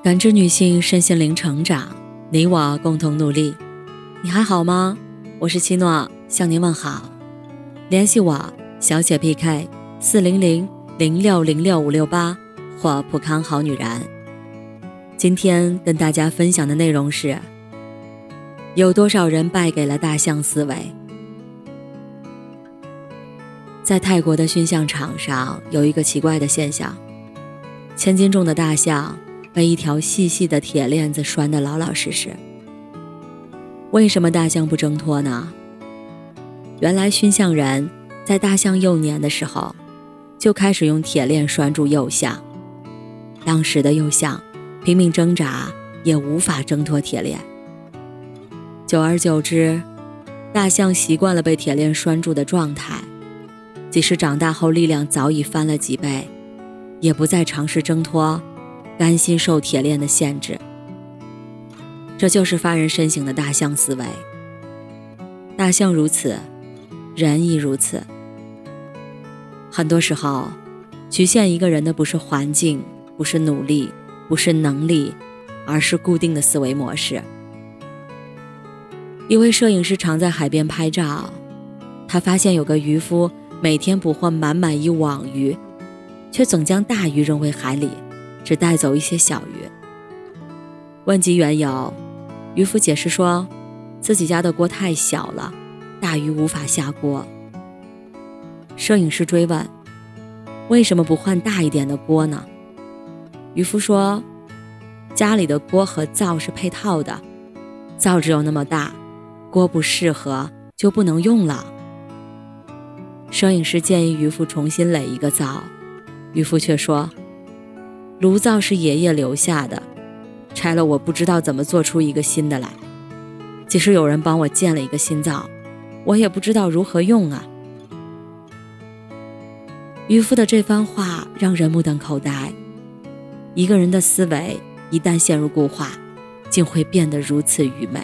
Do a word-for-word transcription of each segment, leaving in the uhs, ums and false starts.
感知女性身心灵成长，你我共同努力。你还好吗？我是七诺，向您问好。联系我小写 P K 四零零零六零六五六八或普康好女人。今天跟大家分享的内容是，有多少人败给了大象思维？在泰国的驯象场上有一个奇怪的现象，千斤重的大象被一条细细的铁链子拴得老老实实。为什么大象不挣脱呢？原来驯象人在大象幼年的时候就开始用铁链拴住幼象，当时的幼象拼命挣扎也无法挣脱铁链。久而久之，大象习惯了被铁链拴住的状态，即使长大后力量早已翻了几倍，也不再尝试挣脱，甘心受铁链的限制。这就是发人深省的大象思维。大象如此，人亦如此。很多时候，局限一个人的不是环境，不是努力，不是能力，而是固定的思维模式。一位摄影师常在海边拍照，他发现有个渔夫每天捕获满满一网鱼，却总将大鱼扔回海里，只带走一些小鱼。问及缘由，渔夫解释说，自己家的锅太小了，大鱼无法下锅。摄影师追问，为什么不换大一点的锅呢？渔夫说，家里的锅和灶是配套的，灶只有那么大，锅不适合就不能用了。摄影师建议渔夫重新垒一个灶，渔夫却说，炉灶是爷爷留下的，拆了我不知道怎么做出一个新的来，即使有人帮我建了一个新灶，我也不知道如何用啊。渔夫的这番话让人目瞪口呆，一个人的思维一旦陷入固化，竟会变得如此愚昧。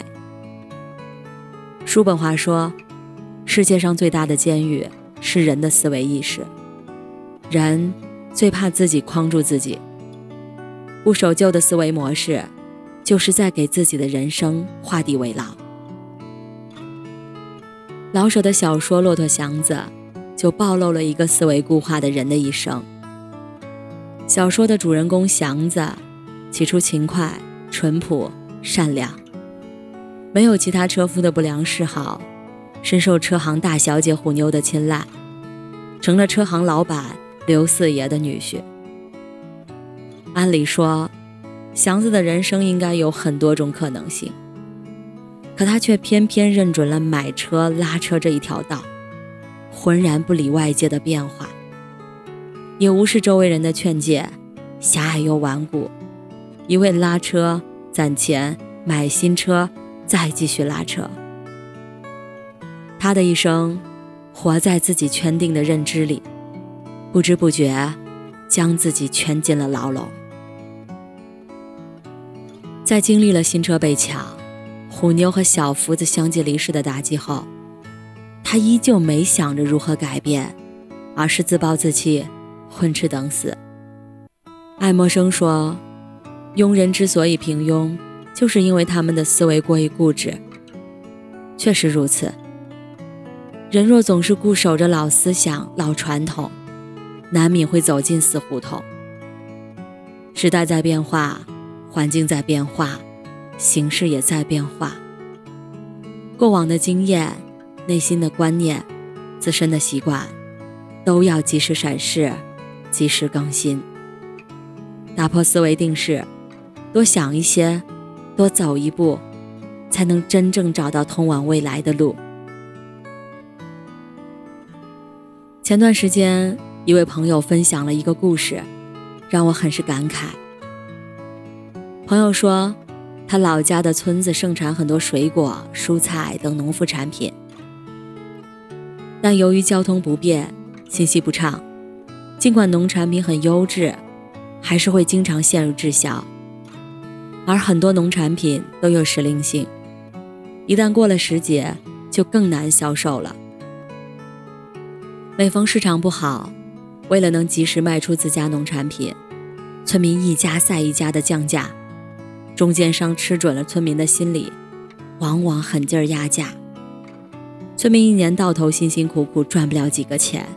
叔本华说，世界上最大的监狱是人的思维意识。人最怕自己框住自己，不守旧的思维模式就是在给自己的人生画地为牢。老舍的小说《骆驼祥子》就暴露了一个思维固化的人的一生。小说的主人公祥子起初勤快、淳朴、善良，没有其他车夫的不良嗜好，深受车行大小姐虎妞的青睐，成了车行老板刘四爷的女婿。按理说，祥子的人生应该有很多种可能性，可他却偏偏认准了买车拉车这一条道，浑然不理外界的变化，也无视周围人的劝诫，狭隘又顽固，一味拉车攒钱买新车，再继续拉车。他的一生活在自己圈定的认知里，不知不觉将自己圈进了牢笼。在经历了新车被抢、虎妞和小福子相继离世的打击后，他依旧没想着如何改变，而是自暴自弃，混吃等死。爱默生说，庸人之所以平庸，就是因为他们的思维过于固执。确实如此，人若总是固守着老思想、老传统，难免会走进死胡同。时代在变化，环境在变化，形势也在变化。过往的经验、内心的观念、自身的习惯，都要及时审视，及时更新。打破思维定式，多想一些，多走一步，才能真正找到通往未来的路。前段时间，一位朋友分享了一个故事，让我很是感慨。朋友说，他老家的村子盛产很多水果、蔬菜等农副产品，但由于交通不便、信息不畅，尽管农产品很优质，还是会经常陷入滞销。而很多农产品都有时令性，一旦过了时节，就更难销售了。每逢市场不好，为了能及时卖出自家农产品，村民一家赛一家的降价，中间商吃准了村民的心理，往往狠劲儿压价。村民一年到头辛辛苦苦赚不了几个钱，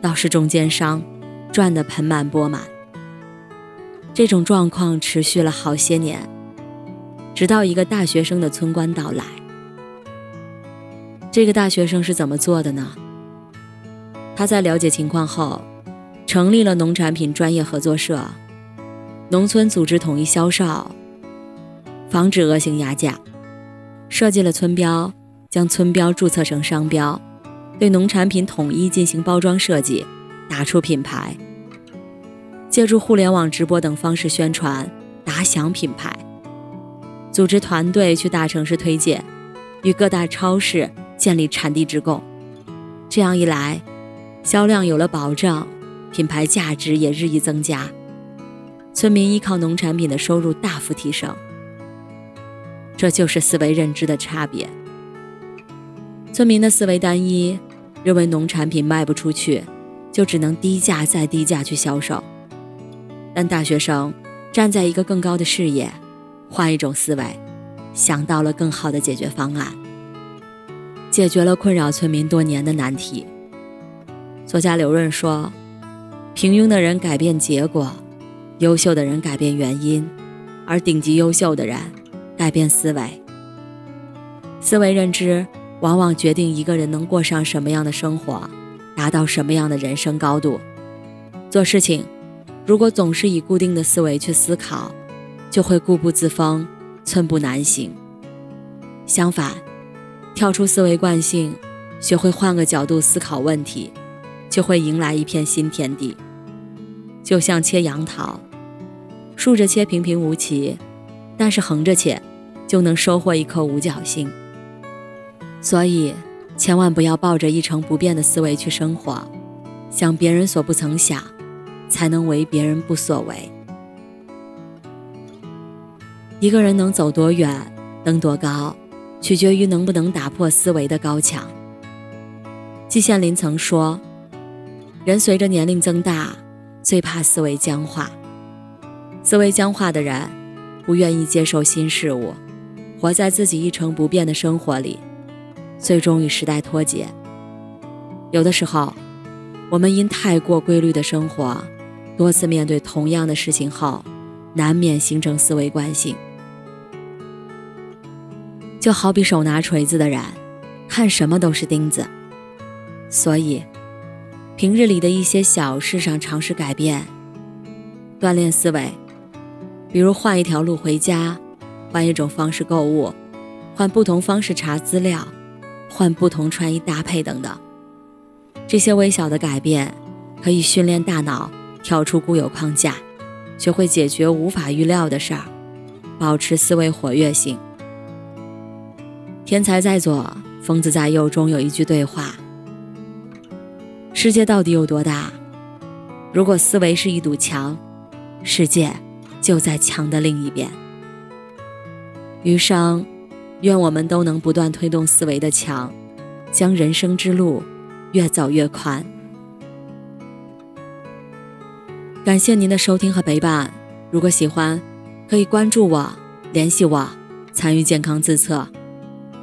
倒是中间商赚得盆满钵满。这种状况持续了好些年，直到一个大学生的村官到来。这个大学生是怎么做的呢？他在了解情况后，成立了农产品专业合作社，农村组织统一销售，防止恶性压价，设计了村标，将村标注册成商标，对农产品统一进行包装设计，打出品牌，借助互联网直播等方式宣传，打响品牌，组织团队去大城市推介，与各大超市建立产地直供。这样一来，销量有了保障，品牌价值也日益增加，村民依靠农产品的收入大幅提升。这就是思维认知的差别。村民的思维单一，认为农产品卖不出去，就只能低价再低价去销售。但大学生站在一个更高的视野，换一种思维，想到了更好的解决方案，解决了困扰村民多年的难题。作家刘润说，平庸的人改变结果，优秀的人改变原因，而顶级优秀的人改变思维。思维认知往往决定一个人能过上什么样的生活，达到什么样的人生高度。做事情如果总是以固定的思维去思考，就会固步自封，寸步难行。相反，跳出思维惯性，学会换个角度思考问题，就会迎来一片新天地。就像切杨桃，竖着切平平无奇，但是横着切就能收获一颗五角星。所以千万不要抱着一成不变的思维去生活，想别人所不曾想，才能为别人不所为。一个人能走多远，登多高，取决于能不能打破思维的高墙。季羡林曾说，人随着年龄增大，最怕思维僵化。思维僵化的人不愿意接受新事物，活在自己一成不变的生活里，最终与时代脱节。有的时候，我们因太过规律的生活，多次面对同样的事情后，难免形成思维惯性。就好比手拿锤子的人，看什么都是钉子。所以，平日里的一些小事上尝试改变，锻炼思维，比如换一条路回家，换一种方式购物，换不同方式查资料，换不同穿衣搭配等等，这些微小的改变可以训练大脑跳出固有框架，学会解决无法预料的事儿，保持思维活跃性。天才在左，疯子在右中有一句对话，世界到底有多大？如果思维是一堵墙，世界就在墙的另一边。余生愿我们都能不断推动思维的墙，将人生之路越走越宽。感谢您的收听和陪伴，如果喜欢，可以关注我，联系我，参与健康自测。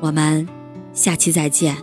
我们下期再见。